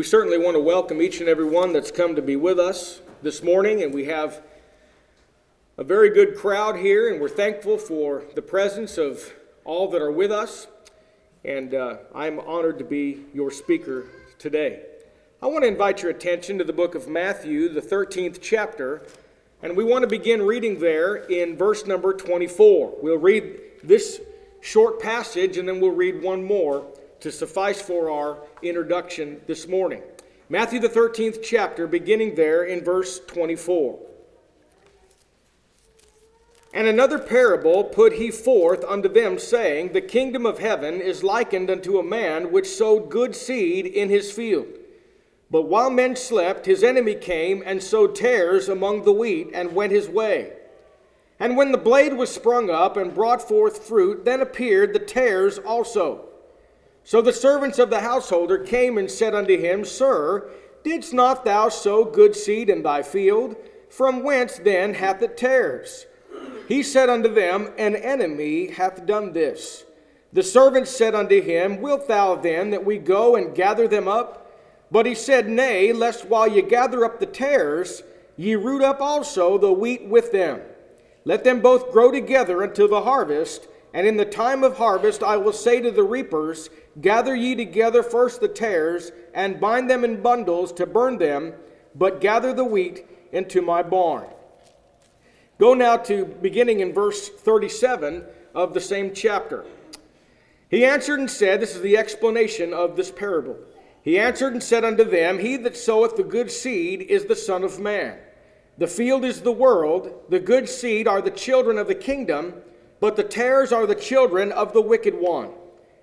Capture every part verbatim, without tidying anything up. We certainly want to welcome each and every one that's come to be with us this morning, and we have a very good crowd here, and we're thankful for the presence of all that are with us, and uh, I'm honored to be your speaker today. I want to invite your attention to the book of Matthew, the thirteenth chapter, and we want to begin reading there in verse number twenty-four. We'll read this short passage, and then we'll read one more to suffice for our introduction this morning. Matthew, the thirteenth chapter, beginning there in verse twenty-four. And another parable put he forth unto them, saying, The kingdom of heaven is likened unto a man which sowed good seed in his field. But while men slept, his enemy came and sowed tares among the wheat, and went his way. And when the blade was sprung up and brought forth fruit, then appeared the tares also. So the servants of the householder came and said unto him, Sir, didst not thou sow good seed in thy field? From whence then hath it tares? He said unto them, An enemy hath done this. The servants said unto him, Wilt thou then that we go and gather them up? But he said, Nay, lest while ye gather up the tares, ye root up also the wheat with them. Let them both grow together until the harvest, and in the time of harvest I will say to the reapers, Gather ye together first the tares, and bind them in bundles to burn them, but gather the wheat into my barn. Go now to beginning in verse thirty-seven of the same chapter. He answered and said, this is the explanation of this parable. He answered and said unto them, He that soweth the good seed is the Son of Man. The field is the world, the good seed are the children of the kingdom, but the tares are the children of the wicked one.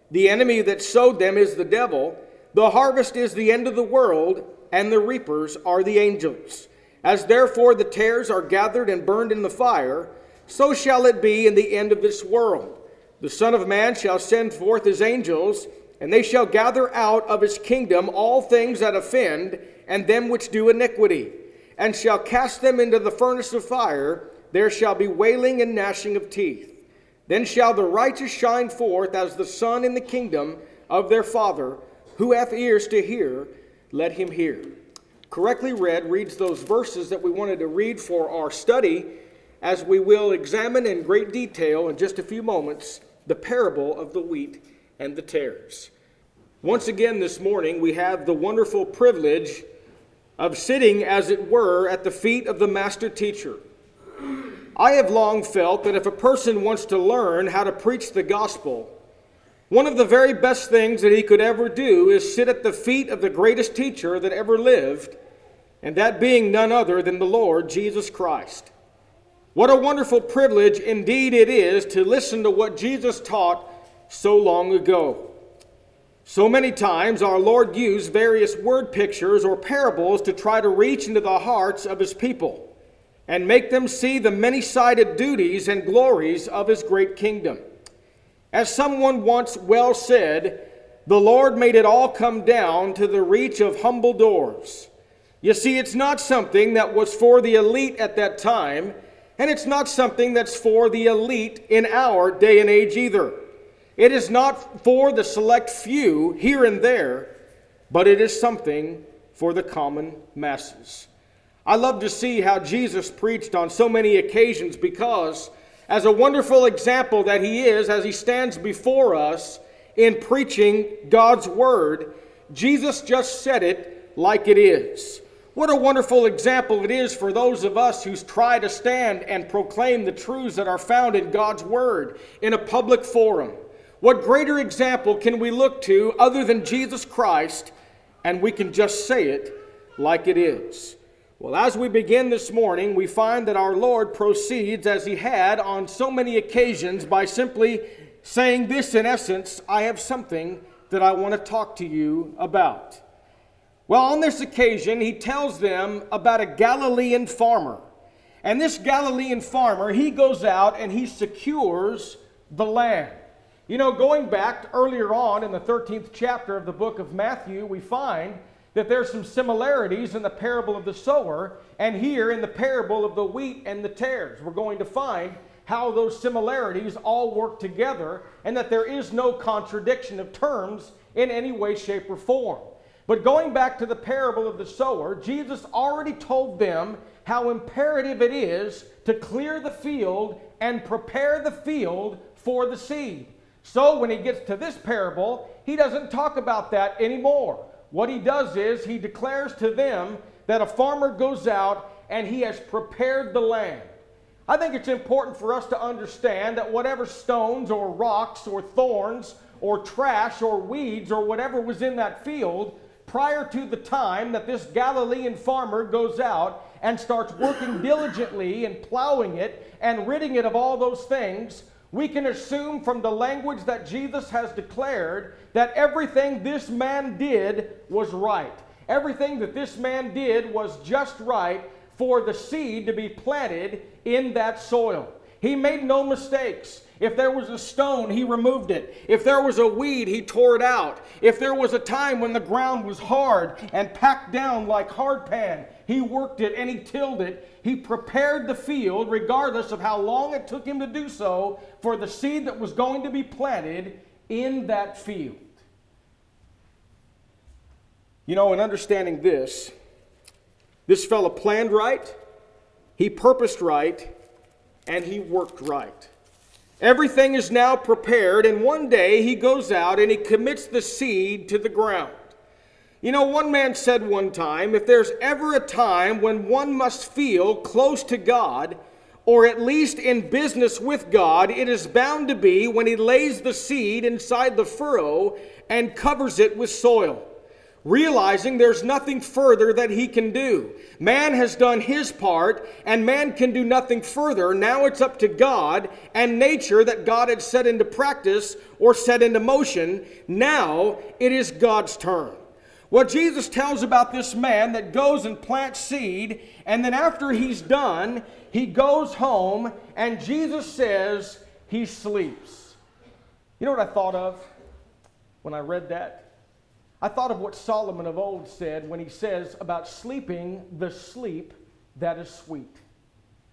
The enemy that sowed them is the devil, the harvest is the end of the world, and the reapers are the angels. As therefore the tares are gathered and burned in the fire, so shall it be in the end of this world. The Son of Man shall send forth his angels, and they shall gather out of his kingdom all things that offend, and them which do iniquity, and shall cast them into the furnace of fire. There shall be wailing and gnashing of teeth. Then shall the righteous shine forth as the sun in the kingdom of their Father. Who hath ears to hear, let him hear. Correctly read reads those verses that we wanted to read for our study, as we will examine in great detail in just a few moments the parable of the wheat and the tares. Once again this morning, we have the wonderful privilege of sitting, as it were, at the feet of the master teacher. I have long felt that if a person wants to learn how to preach the gospel, one of the very best things that he could ever do is sit at the feet of the greatest teacher that ever lived, and that being none other than the Lord Jesus Christ. What a wonderful privilege indeed it is to listen to what Jesus taught so long ago. So many times our Lord used various word pictures or parables to try to reach into the hearts of his people and make them see the many-sided duties and glories of his great kingdom. As someone once well said, the Lord made it all come down to the reach of humble doors. You see, it's not something that was for the elite at that time, and it's not something that's for the elite in our day and age either. It is not for the select few here and there, but it is something for the common masses. I love to see how Jesus preached on so many occasions, because as a wonderful example that he is, as he stands before us in preaching God's word, Jesus just said it like it is. What a wonderful example it is for those of us who try to stand and proclaim the truths that are found in God's word in a public forum. What greater example can we look to other than Jesus Christ, and we can just say it like it is? Well, as we begin this morning, we find that our Lord proceeds as he had on so many occasions by simply saying this in essence, I have something that I want to talk to you about. Well, on this occasion, he tells them about a Galilean farmer. And this Galilean farmer, he goes out and he secures the land. You know, going back earlier on in the thirteenth chapter of the book of Matthew, we find that there's some similarities in the parable of the sower, and here in the parable of the wheat and the tares. We're going to find how those similarities all work together, and that there is no contradiction of terms in any way, shape, or form. But going back to the parable of the sower, Jesus already told them how imperative it is to clear the field and prepare the field for the seed. So when he gets to this parable, he doesn't talk about that anymore. What he does is he declares to them that a farmer goes out and he has prepared the land. I think it's important for us to understand that whatever stones or rocks or thorns or trash or weeds or whatever was in that field prior to the time that this Galilean farmer goes out and starts working diligently and plowing it and ridding it of all those things, we can assume from the language that Jesus has declared that everything this man did was right. Everything that this man did was just right for the seed to be planted in that soil. He made no mistakes. If there was a stone, he removed it. If there was a weed, he tore it out. If there was a time when the ground was hard and packed down like hardpan, he worked it and he tilled it. He prepared the field, regardless of how long it took him to do so, for the seed that was going to be planted in that field. You know, in understanding this, this fellow planned right, he purposed right, and he worked right. Everything is now prepared, and one day he goes out and he commits the seed to the ground. You know, one man said one time, if there's ever a time when one must feel close to God, or at least in business with God, it is bound to be when he lays the seed inside the furrow and covers it with soil, realizing there's nothing further that he can do. Man has done his part, and man can do nothing further. Now it's up to God and nature that God had set into practice or set into motion. Now it is God's turn. What Jesus tells about this man that goes and plants seed, and then after he's done, he goes home, and Jesus says he sleeps. You know what I thought of when I read that? I thought of what Solomon of old said when he says about sleeping the sleep that is sweet.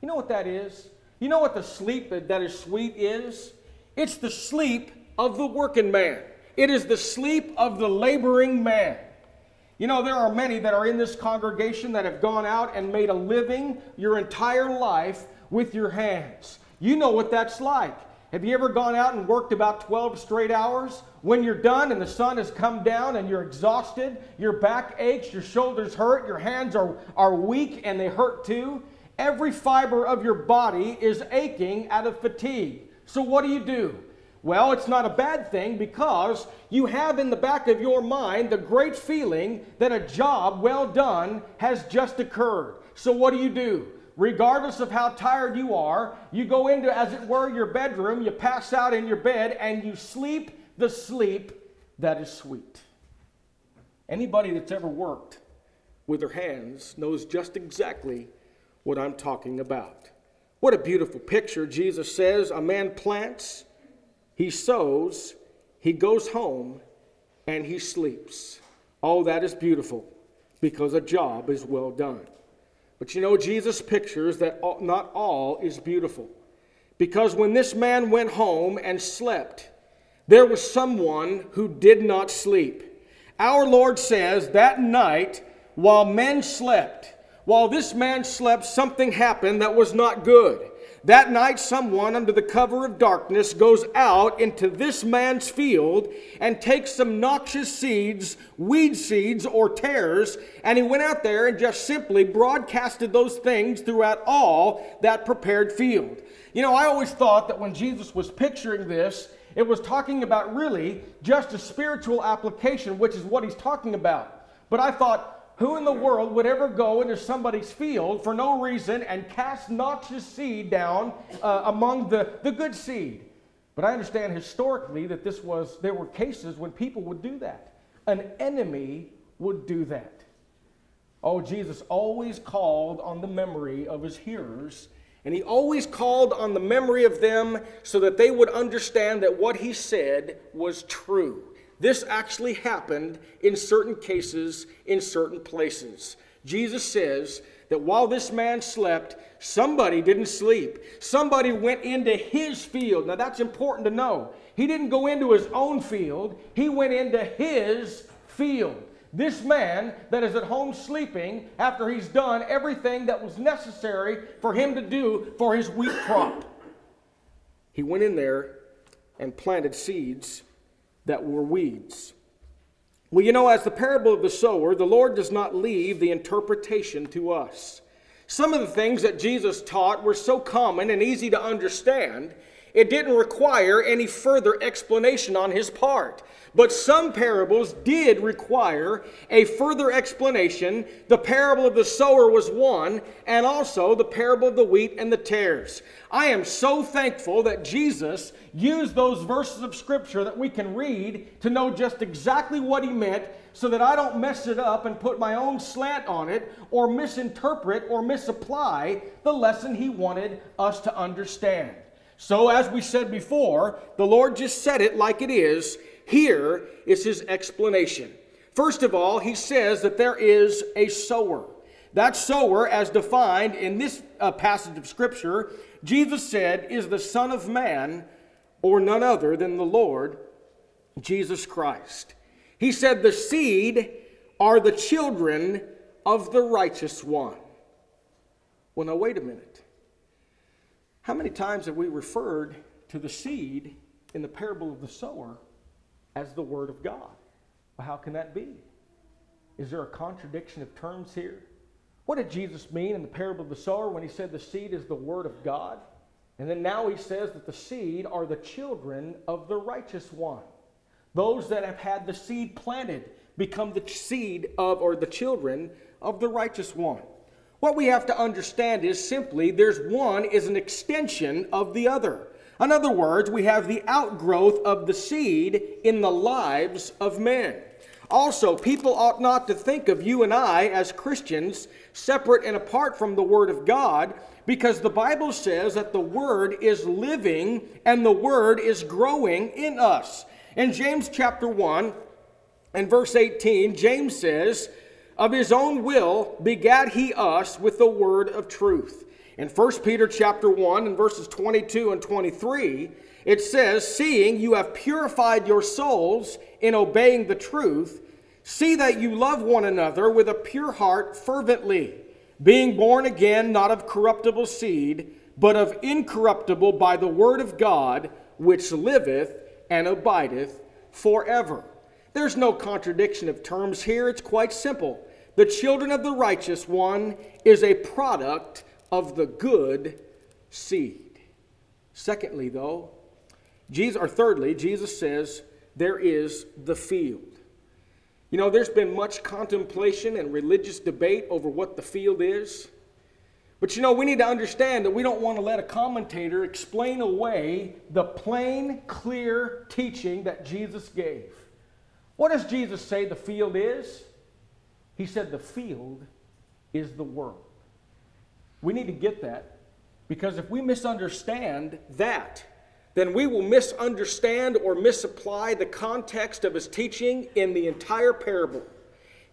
You know what that is? You know what the sleep that is sweet is? It's the sleep of the working man. It is the sleep of the laboring man. You know, there are many that are in this congregation that have gone out and made a living your entire life with your hands. You know what that's like. Have you ever gone out and worked about twelve straight hours? When you're done and the sun has come down and you're exhausted, your back aches, your shoulders hurt, your hands are, are weak and they hurt too. Every fiber of your body is aching out of fatigue. So what do you do? Well, it's not a bad thing because you have in the back of your mind the great feeling that a job well done has just occurred. So what do you do? Regardless of how tired you are, you go into, as it were, your bedroom, you pass out in your bed, and you sleep the sleep that is sweet. Anybody that's ever worked with their hands knows just exactly what I'm talking about. What a beautiful picture. Jesus says a man plants, he sows, he goes home, and he sleeps. Oh, that is beautiful because a job is well done. But you know, Jesus pictures that not all is beautiful. Because when this man went home and slept, there was someone who did not sleep. Our Lord says that night, while men slept, while this man slept, something happened that was not good. That night, someone under the cover of darkness goes out into this man's field and takes some noxious seeds, weed seeds or tares, and he went out there and just simply broadcasted those things throughout all that prepared field. You know, I always thought that when Jesus was picturing this, it was talking about really just a spiritual application, which is what he's talking about. But I thought, who in the world would ever go into somebody's field for no reason and cast noxious seed down uh, among the, the good seed? But I understand historically that this was, there were cases when people would do that. An enemy would do that. Oh, Jesus always called on the memory of his hearers, and he always called on the memory of them so that they would understand that what he said was true. This actually happened in certain cases, in certain places. Jesus says that while this man slept, somebody didn't sleep. Somebody went into his field. Now that's important to know. He didn't go into his own field. He went into his field. This man that is at home sleeping after he's done everything that was necessary for him to do for his wheat crop. He went in there and planted seeds that were weeds. Well, you know, as the parable of the sower, the Lord does not leave the interpretation to us. Some of the things that Jesus taught were so common and easy to understand, it didn't require any further explanation on his part. But some parables did require a further explanation. The parable of the sower was one, and also the parable of the wheat and the tares. I am so thankful that Jesus used those verses of Scripture that we can read to know just exactly what he meant, so that I don't mess it up and put my own slant on it or misinterpret or misapply the lesson he wanted us to understand. So, as we said before, the Lord just said it like it is. Here is his explanation. First of all, he says that there is a sower. That sower, as defined in this uh, passage of Scripture, Jesus said, is the Son of Man, or none other than the Lord Jesus Christ. He said the seed are the children of the righteous one. Well, now, wait a minute. How many times have we referred to the seed in the parable of the sower as the Word of God? Well, how can that be? Is there a contradiction of terms here? What did Jesus mean in the parable of the sower when he said the seed is the Word of God? And then now he says that the seed are the children of the righteous one. Those that have had the seed planted become the seed of, or the children of the righteous one. What we have to understand is simply there's one is an extension of the other. In other words, we have the outgrowth of the seed in the lives of men. Also, people ought not to think of you and I as Christians separate and apart from the Word of God, because the Bible says that the Word is living and the Word is growing in us. In James chapter one and verse eighteen, James says, "Of his own will begat he us with the word of truth." In First Peter chapter one and verses twenty-two and twenty-three, it says, "Seeing you have purified your souls in obeying the truth, see that you love one another with a pure heart fervently, being born again not of corruptible seed, but of incorruptible by the word of God, which liveth and abideth forever." There's no contradiction of terms here. It's quite simple. The children of the righteous one is a product of the good seed. Secondly, though, Jesus, or thirdly, Jesus says there is the field. You know, there's been much contemplation and religious debate over what the field is. But you know, we need to understand that we don't want to let a commentator explain away the plain, clear teaching that Jesus gave. What does Jesus say the field is? He said the field is the world. We need to get that, because if we misunderstand that, then we will misunderstand or misapply the context of his teaching in the entire parable.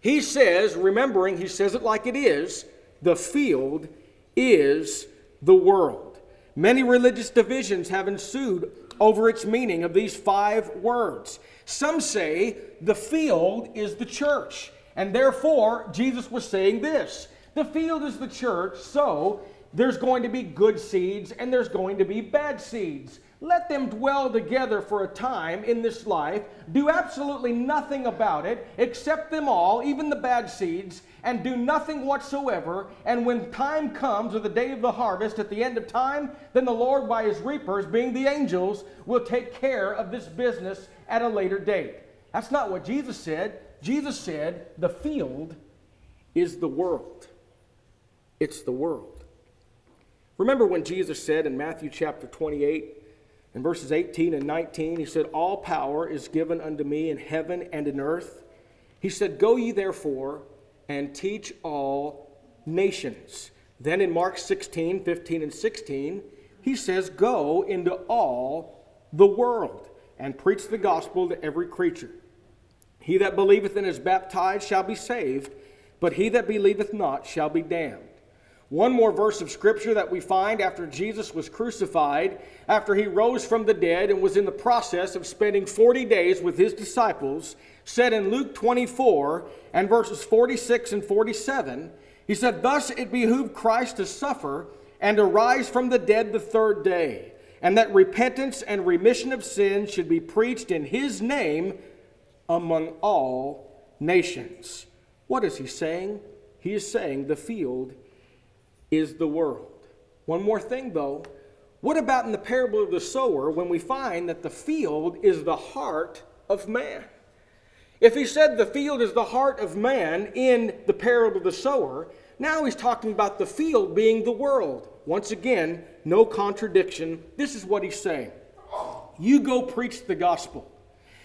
He says, remembering, he says it like it is, the field is the world. Many religious divisions have ensued over its meaning of these five words. Some say the field is the church, and therefore Jesus was saying this: the field is the church, so there's going to be good seeds and there's going to be bad seeds. Let them dwell together for a time in this life, do absolutely nothing about it, accept them all, even the bad seeds, and do nothing whatsoever. And when time comes, or the day of the harvest, at the end of time, then the Lord, by his reapers, being the angels, will take care of this business at a later date. That's not what Jesus said. Jesus said, the field is the world. It's the world. Remember when Jesus said in Matthew chapter twenty-eight, in verses eighteen and nineteen, he said, "All power is given unto me in heaven and in earth." He said, "Go ye therefore and teach all nations." Then in Mark sixteen, fifteen and sixteen, he says, "Go into all the world and preach the gospel to every creature. He that believeth and is baptized shall be saved, but he that believeth not shall be damned." One more verse of scripture that we find after Jesus was crucified, after he rose from the dead and was in the process of spending forty days with his disciples, said in Luke twenty-four and verses forty-six and forty-seven, he said, "Thus it behooved Christ to suffer and to rise from the dead the third day, and that repentance and remission of sins should be preached in his name among all nations." What is he saying? He is saying the field is the world. One more thing though, what about in the parable of the sower when we find that the field is the heart of man? If he said the field is the heart of man in the parable of the sower, now he's talking about the field being the world. Once again, no contradiction. This is what he's saying. You go preach the gospel.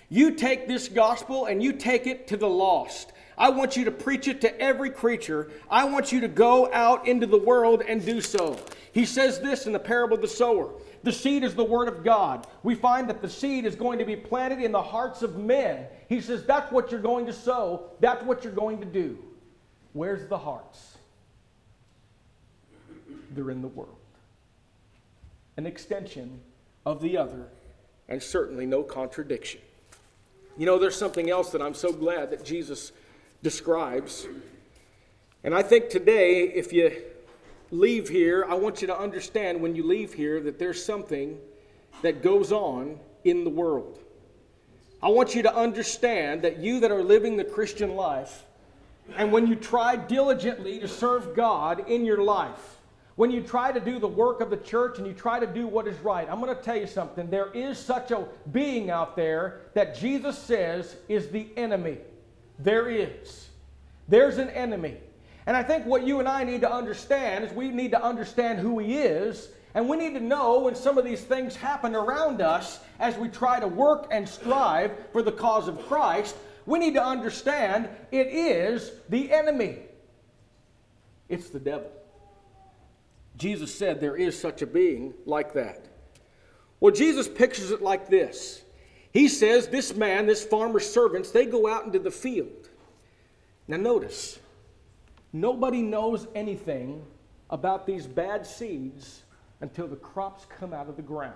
You take this gospel and you take it to the lost. I want you to preach it to every creature. I want you to go out into the world and do so. He says this in the parable of the sower. The seed is the word of God. We find that the seed is going to be planted in the hearts of men. He says that's what you're going to sow. That's what you're going to do. Where's the hearts? They're in the world. An extension of the other, and certainly no contradiction. You know, there's something else that I'm so glad that Jesus describes. And I think today, if you leave here, I want you to understand when you leave here that there's something that goes on in the world. I want you to understand that you that are living the Christian life, and when you try diligently to serve God in your life, when you try to do the work of the church and you try to do what is right, I'm going to tell you something. There is such a being out there that Jesus says is the enemy. There is. There's an enemy. And I think what you and I need to understand is we need to understand who he is, and we need to know when some of these things happen around us as we try to work and strive for the cause of Christ, we need to understand it is the enemy. It's the devil. Jesus said there is such a being like that. Well, Jesus pictures it like this. He says this man, this farmer's servants, they go out into the field. Now notice, nobody knows anything about these bad seeds until the crops come out of the ground.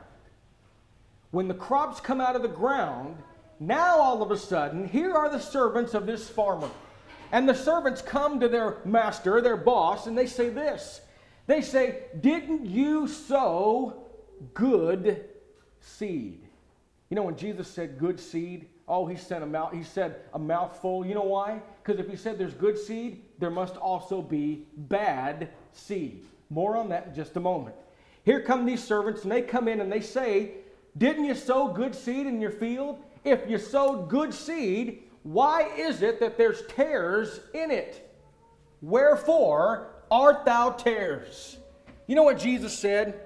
When the crops come out of the ground, now all of a sudden, here are the servants of this farmer. And the servants come to their master, their boss, and they say this. They say, "Didn't you sow good seed?" You know, when Jesus said good seed, oh, he sent a mouth, he said a mouthful. You know why? Because if he said there's good seed, there must also be bad seed. More on that in just a moment. Here come these servants, and they come in and they say, "Didn't you sow good seed in your field? If you sowed good seed, why is it that there's tares in it? Wherefore art thou tares?" You know what Jesus said?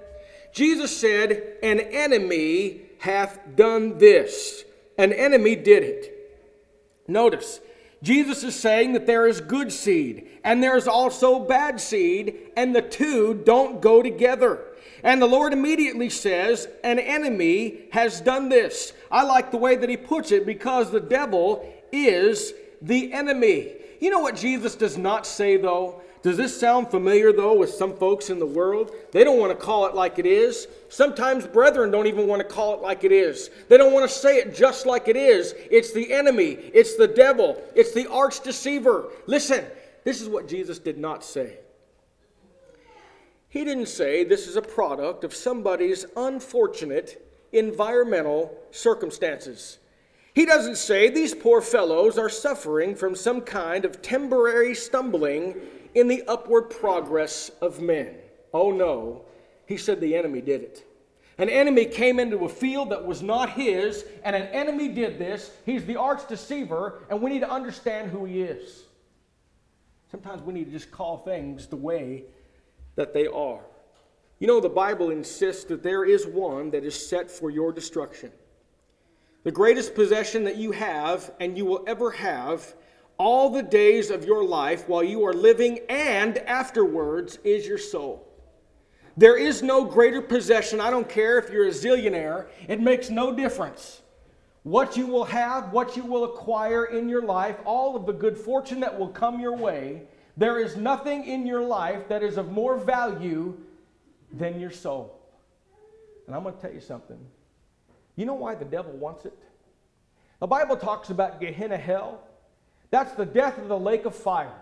Jesus said, "An enemy hath done this." An enemy did it. Notice, Jesus is saying that there is good seed and there is also bad seed, and the two don't go together. And the Lord immediately says, "An enemy has done this." I like the way that he puts it, because the devil is the enemy. You know what Jesus does not say though? Does this sound familiar, though, with some folks in the world? They don't want to call it like it is. Sometimes brethren don't even want to call it like it is. They don't want to say it just like it is. It's the enemy. It's the devil. It's the arch deceiver. Listen, this is what Jesus did not say. He didn't say this is a product of somebody's unfortunate environmental circumstances. He doesn't say these poor fellows are suffering from some kind of temporary stumbling in the upward progress of men. Oh no, he said the enemy did it. An enemy came into a field that was not his, and an enemy did this. He's the arch deceiver, and we need to understand who he is. Sometimes we need to just call things the way that they are. You know, the Bible insists that there is one that is set for your destruction. The greatest possession that you have and you will ever have all the days of your life while you are living and afterwards is your soul. There is no greater possession. I don't care if you're a zillionaire. It makes no difference. What you will have, what you will acquire in your life, all of the good fortune that will come your way, There is nothing in your life that is of more value than your soul. And I'm going to tell you something. You know why the devil wants it? The Bible talks about Gehenna hell. That's the death of the lake of fire.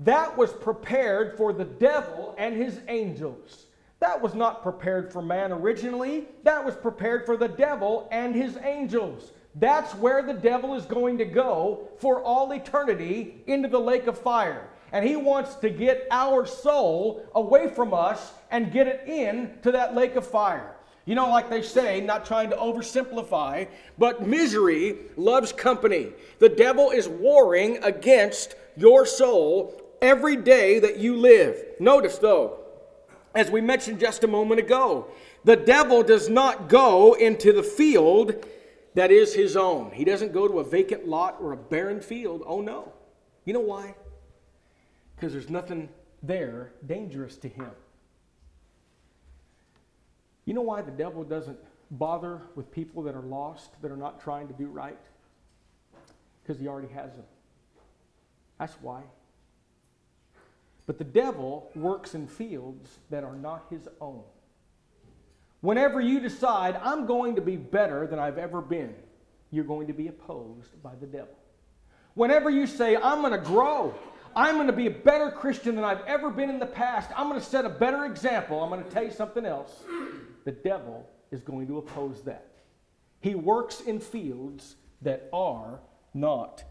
That was prepared for the devil and his angels. That was not prepared for man originally. That was prepared for the devil and his angels. That's where the devil is going to go for all eternity, into the lake of fire. And he wants to get our soul away from us and get it in to that lake of fire. You know, like they say, not trying to oversimplify, but misery loves company. The devil is warring against your soul every day that you live. Notice, though, as we mentioned just a moment ago, the devil does not go into the field that is his own. He doesn't go to a vacant lot or a barren field. Oh, no. You know why? Because there's nothing there dangerous to him. You know why the devil doesn't bother with people that are lost, that are not trying to do right? Because he already has them. That's why. But the devil works in fields that are not his own. Whenever you decide, I'm going to be better than I've ever been, you're going to be opposed by the devil. Whenever you say, I'm going to grow, I'm going to be a better Christian than I've ever been in the past, I'm going to set a better example, I'm going to tell you something else, the devil is going to oppose that. He works in fields that are not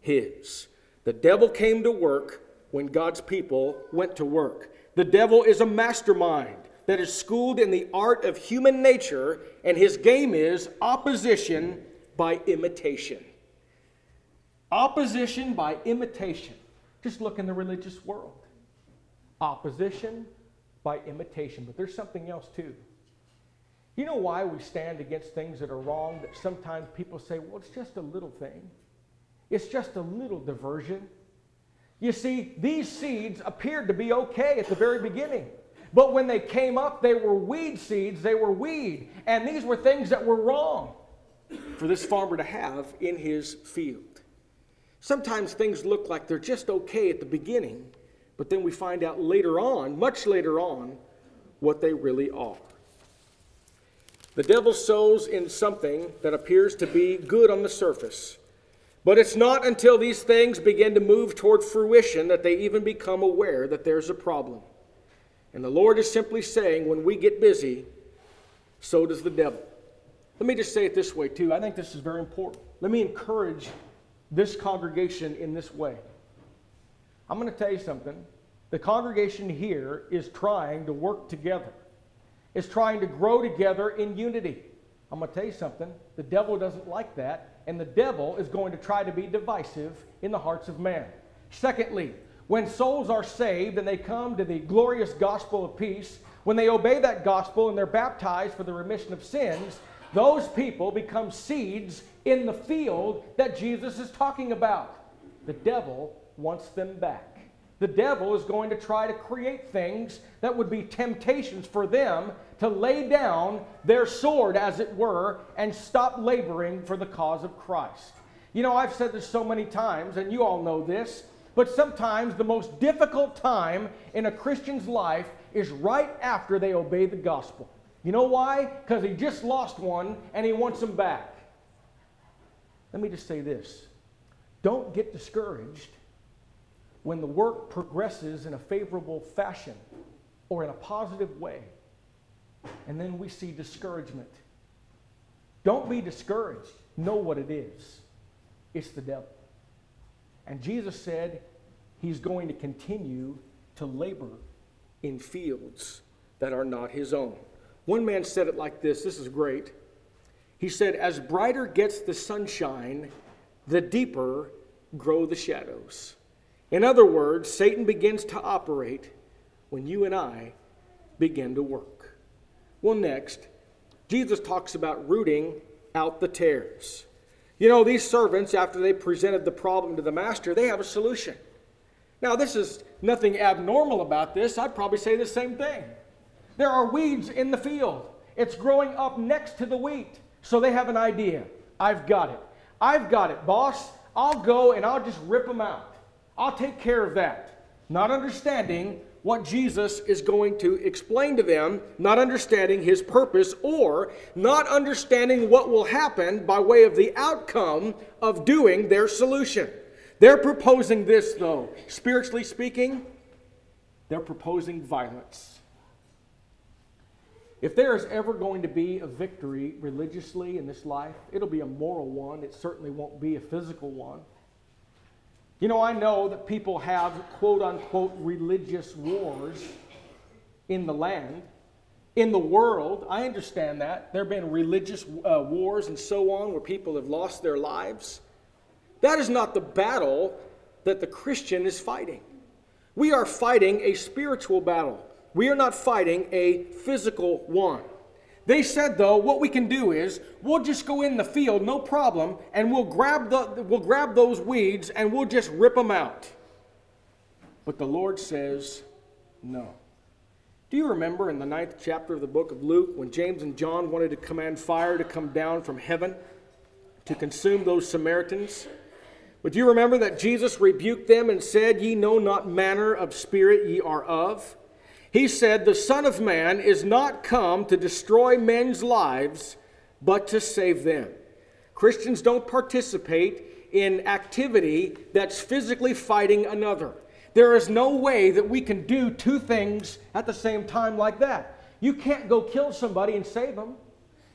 his. The devil came to work when God's people went to work. The devil is a mastermind that is schooled in the art of human nature, and his game is opposition by imitation. Opposition by imitation. Just look in the religious world. Opposition by imitation. But there's something else too. You know why we stand against things that are wrong, that sometimes people say, well, it's just a little thing. It's just a little diversion. You see, these seeds appeared to be okay at the very beginning. But when they came up, they were weed seeds. They were weed. And these were things that were wrong for this farmer to have in his field. Sometimes things look like they're just okay at the beginning, but then we find out later on, much later on, what they really are. The devil sows in something that appears to be good on the surface. But it's not until these things begin to move toward fruition that they even become aware that there's a problem. And the Lord is simply saying, when we get busy, so does the devil. Let me just say it this way, too. I think this is very important. Let me encourage this congregation in this way. I'm going to tell you something. The congregation here is trying to work together. It's trying to grow together in unity. I'm going to tell you something. The devil doesn't like that. And the devil is going to try to be divisive in the hearts of man. Secondly, when souls are saved and they come to the glorious gospel of peace, when they obey that gospel and they're baptized for the remission of sins, those people become seeds in the field that Jesus is talking about. The devil wants them back. The devil is going to try to create things that would be temptations for them to lay down their sword, as it were, and stop laboring for the cause of Christ. You know, I've said this so many times, and you all know this, but sometimes the most difficult time in a Christian's life is right after they obey the gospel. You know why? Because he just lost one, and he wants them back. Let me just say this. Don't get discouraged when the work progresses in a favorable fashion or in a positive way, and then we see discouragement. Don't be discouraged. Know what it is. It's the devil. And Jesus said he's going to continue to labor in fields that are not his own. One man said it like this. This is great. He said, as brighter gets the sunshine, the deeper grow the shadows. In other words, Satan begins to operate when you and I begin to work. Well, next, Jesus talks about rooting out the tares. You know, these servants, after they presented the problem to the master, they have a solution. Now, this is nothing abnormal about this. I'd probably say the same thing. There are weeds in the field. It's growing up next to the wheat. So they have an idea. I've got it. I've got it, boss. I'll go and I'll just rip them out. I'll take care of that. not understanding what Jesus is going to explain to them, not understanding his purpose, or not understanding what will happen by way of the outcome of doing their solution. They're proposing this, though. Spiritually speaking, they're proposing violence. If there is ever going to be a victory religiously in this life, it'll be a moral one. It certainly won't be a physical one. You know, I know that people have quote-unquote religious wars in the land, in the world. I understand that. There have been religious uh, wars and so on where people have lost their lives. That is not the battle that the Christian is fighting. We are fighting a spiritual battle. We are not fighting a physical one. They said, though, what we can do is we'll just go in the field, no problem, and we'll grab the we'll grab those weeds and we'll just rip them out. But the Lord says, no. Do you remember in the ninth chapter of the book of Luke when James and John wanted to command fire to come down from heaven to consume those Samaritans? But do you remember that Jesus rebuked them and said, "Ye know not manner of spirit ye are of." He said, "The Son of Man is not come to destroy men's lives, but to save them." Christians don't participate in activity that's physically fighting another. There is no way that we can do two things at the same time like that. You can't go kill somebody and save them.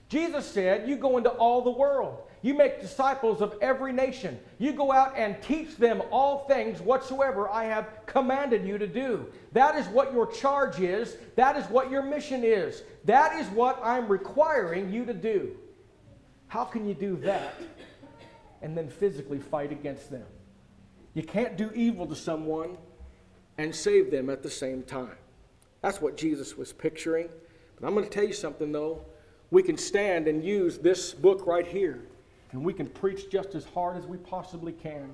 Jesus said, "You go into all the world. You make disciples of every nation. You go out and teach them all things whatsoever I have commanded you to do." That is what your charge is. That is what your mission is. That is what I'm requiring you to do. How can you do that and then physically fight against them? You can't do evil to someone and save them at the same time. That's what Jesus was picturing. But I'm going to tell you something, though. We can stand and use this book right here, and we can preach just as hard as we possibly can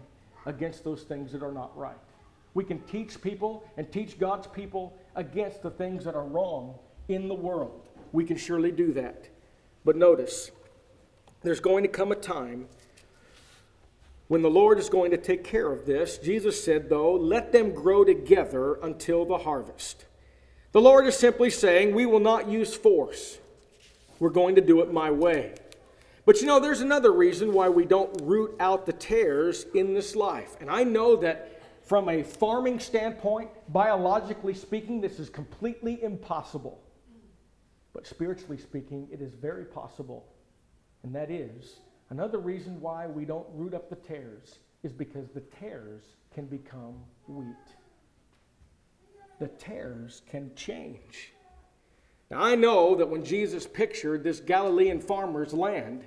against those things that are not right. We can teach people and teach God's people against the things that are wrong in the world. We can surely do that. But notice, there's going to come a time when the Lord is going to take care of this. Jesus said, though, "Let them grow together until the harvest." The Lord is simply saying, we will not use force. We're going to do it my way. But you know, there's another reason why we don't root out the tares in this life. And I know that from a farming standpoint, biologically speaking, this is completely impossible. But spiritually speaking, it is very possible. And that is another reason why we don't root up the tares is because the tares can become wheat. The tares can change. Now, I know that when Jesus pictured this Galilean farmer's land,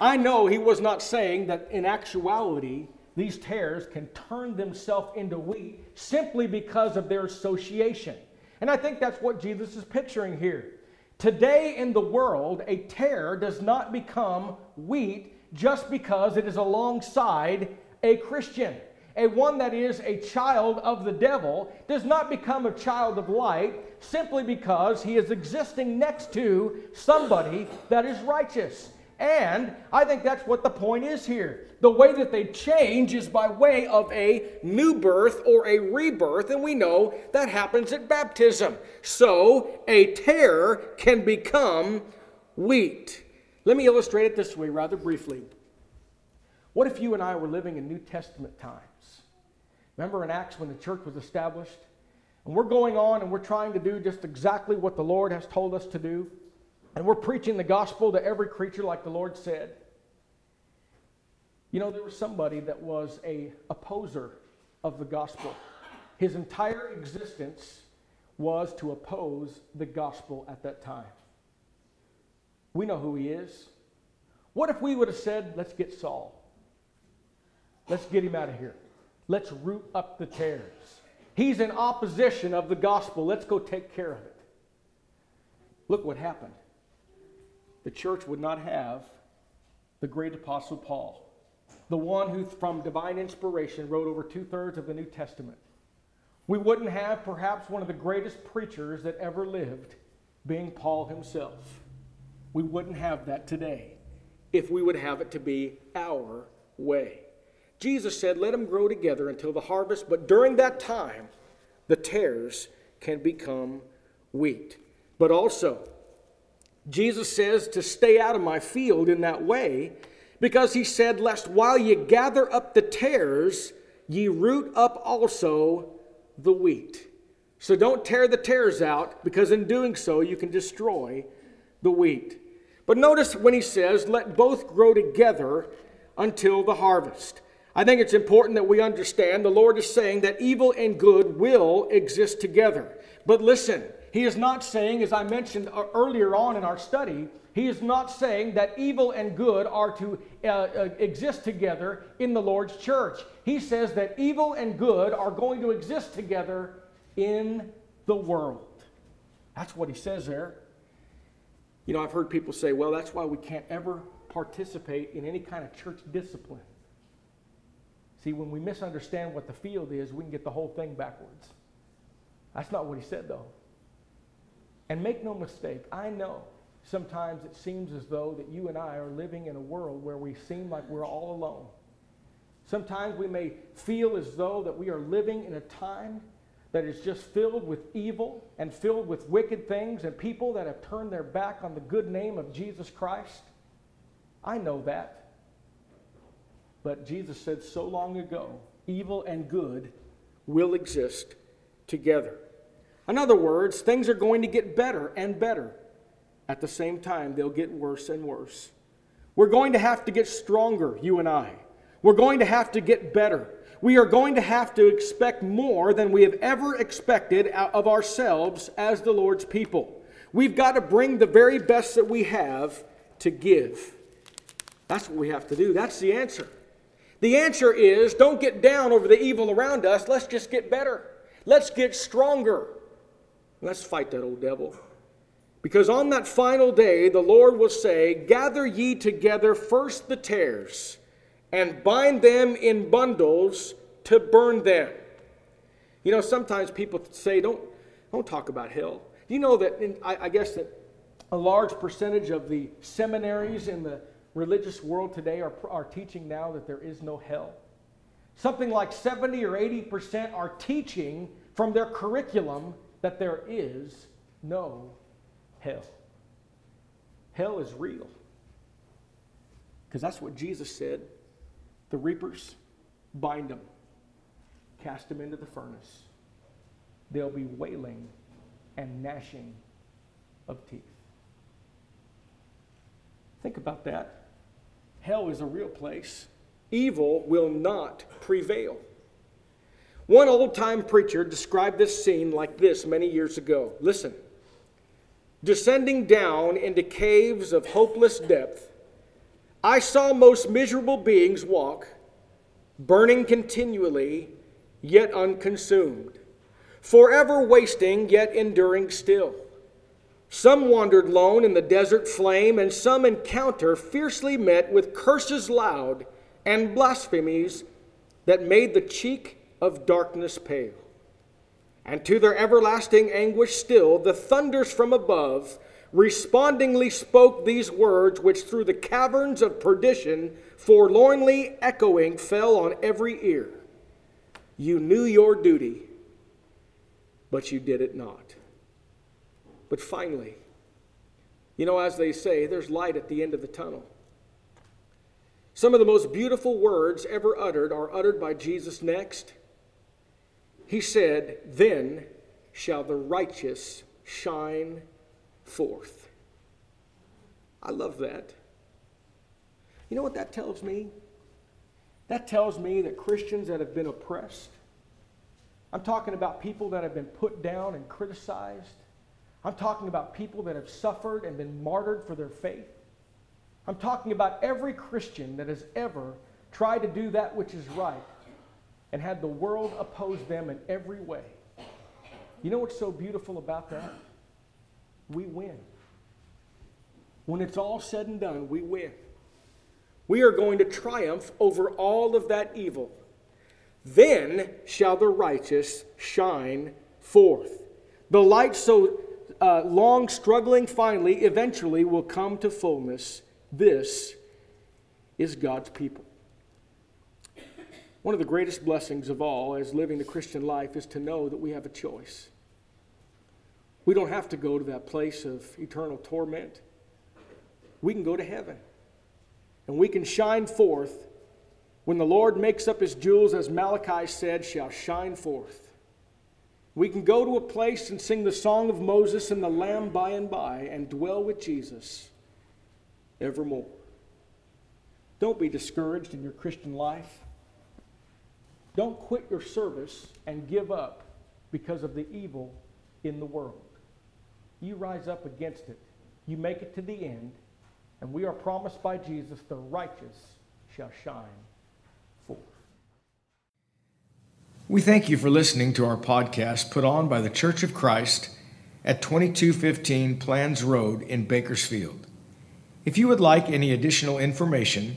I know he was not saying that in actuality these tares can turn themselves into wheat simply because of their association. And I think that's what Jesus is picturing here. Today in the world, a tare does not become wheat just because it is alongside a Christian. A one that is a child of the devil does not become a child of light simply because he is existing next to somebody that is righteous. And I think that's what the point is here. The way that they change is by way of a new birth or a rebirth, and we know that happens at baptism. So a tare can become wheat. Let me illustrate it this way rather briefly. What if you and I were living in New Testament times? Remember in Acts when the church was established? And we're going on and we're trying to do just exactly what the Lord has told us to do. And we're preaching the gospel to every creature like the Lord said. You know, there was somebody that was an opposer of the gospel. His entire existence was to oppose the gospel at that time. We know who he is. What if we would have said, let's get Saul? Let's get him out of here. Let's root up the tares. He's in opposition of the gospel. Let's go take care of it. Look what happened. The church would not have the great apostle Paul, the one who from divine inspiration wrote over two-thirds of the New Testament. We wouldn't have perhaps one of the greatest preachers that ever lived being Paul himself. We wouldn't have that today if we would have it to be our way. Jesus said, let them grow together until the harvest, but during that time, the tares can become wheat. But also, Jesus says to stay out of my field in that way, because he said, lest while ye gather up the tares, ye root up also the wheat. So don't tear the tares out, because in doing so you can destroy the wheat. But notice when he says, let both grow together until the harvest. I think it's important that we understand the Lord is saying that evil and good will exist together. But listen, he is not saying, as I mentioned earlier on in our study, he is not saying that evil and good are to uh, uh, exist together in the Lord's church. He says that evil and good are going to exist together in the world. That's what he says there. You know, I've heard people say, well, that's why we can't ever participate in any kind of church discipline. See, when we misunderstand what the field is, we can get the whole thing backwards. That's not what he said, though. And make no mistake, I know sometimes it seems as though that you and I are living in a world where we seem like we're all alone. Sometimes we may feel as though that we are living in a time that is just filled with evil and filled with wicked things and people that have turned their back on the good name of Jesus Christ. I know that. But Jesus said so long ago, evil and good will exist together. In other words, things are going to get better and better. At the same time, they'll get worse and worse. We're going to have to get stronger, you and I. We're going to have to get better. We are going to have to expect more than we have ever expected of ourselves as the Lord's people. We've got to bring the very best that we have to give. That's what we have to do. That's the answer. The answer is, don't get down over the evil around us. Let's just get better. Let's get stronger. Let's fight that old devil. Because on that final day, the Lord will say, gather ye together first the tares, and bind them in bundles to burn them. You know, sometimes people say, don't, don't talk about hell. You know that, in, I, I guess that a large percentage of the seminaries in the religious world today are, are teaching now that there is no hell. Something like seventy or eighty percent are teaching from their curriculum that there is no hell. Hell is real. Because that's what Jesus said. The reapers, bind them, cast them into the furnace. They'll be wailing and gnashing of teeth. Think about that. Hell is a real place. Evil will not prevail. One old-time preacher described this scene like this many years ago. Listen. Descending down into caves of hopeless depth, I saw most miserable beings walk, burning continually, yet unconsumed, forever wasting, yet enduring still. Some wandered lone in the desert flame, and some encounter fiercely met with curses loud and blasphemies that made the cheek of darkness pale. And to their everlasting anguish still, the thunders from above respondingly spoke these words, which through the caverns of perdition, forlornly echoing, fell on every ear. You knew your duty, but you did it not. But finally, you know, as they say, there's light at the end of the tunnel. Some of the most beautiful words ever uttered are uttered by Jesus next. He said, then shall the righteous shine forth. I love that. You know what that tells me? That tells me that Christians that have been oppressed, I'm talking about people that have been put down and criticized. I'm talking about people that have suffered and been martyred for their faith. I'm talking about every Christian that has ever tried to do that which is right and had the world oppose them in every way. You know what's so beautiful about that? We win. When it's all said and done, we win. We are going to triumph over all of that evil. Then shall the righteous shine forth. The light so uh, long struggling finally, eventually will come to fullness. This is God's people. One of the greatest blessings of all as living the Christian life is to know that we have a choice. We don't have to go to that place of eternal torment. We can go to heaven. And we can shine forth when the Lord makes up his jewels, as Malachi said, shall shine forth. We can go to a place and sing the song of Moses and the Lamb by and by and dwell with Jesus evermore. Don't be discouraged in your Christian life. Don't quit your service and give up because of the evil in the world. You rise up against it. You make it to the end, and we are promised by Jesus, the righteous shall shine forth. We thank you for listening to our podcast put on by the Church of Christ at twenty-two fifteen Plans Road in Bakersfield. If you would like any additional information,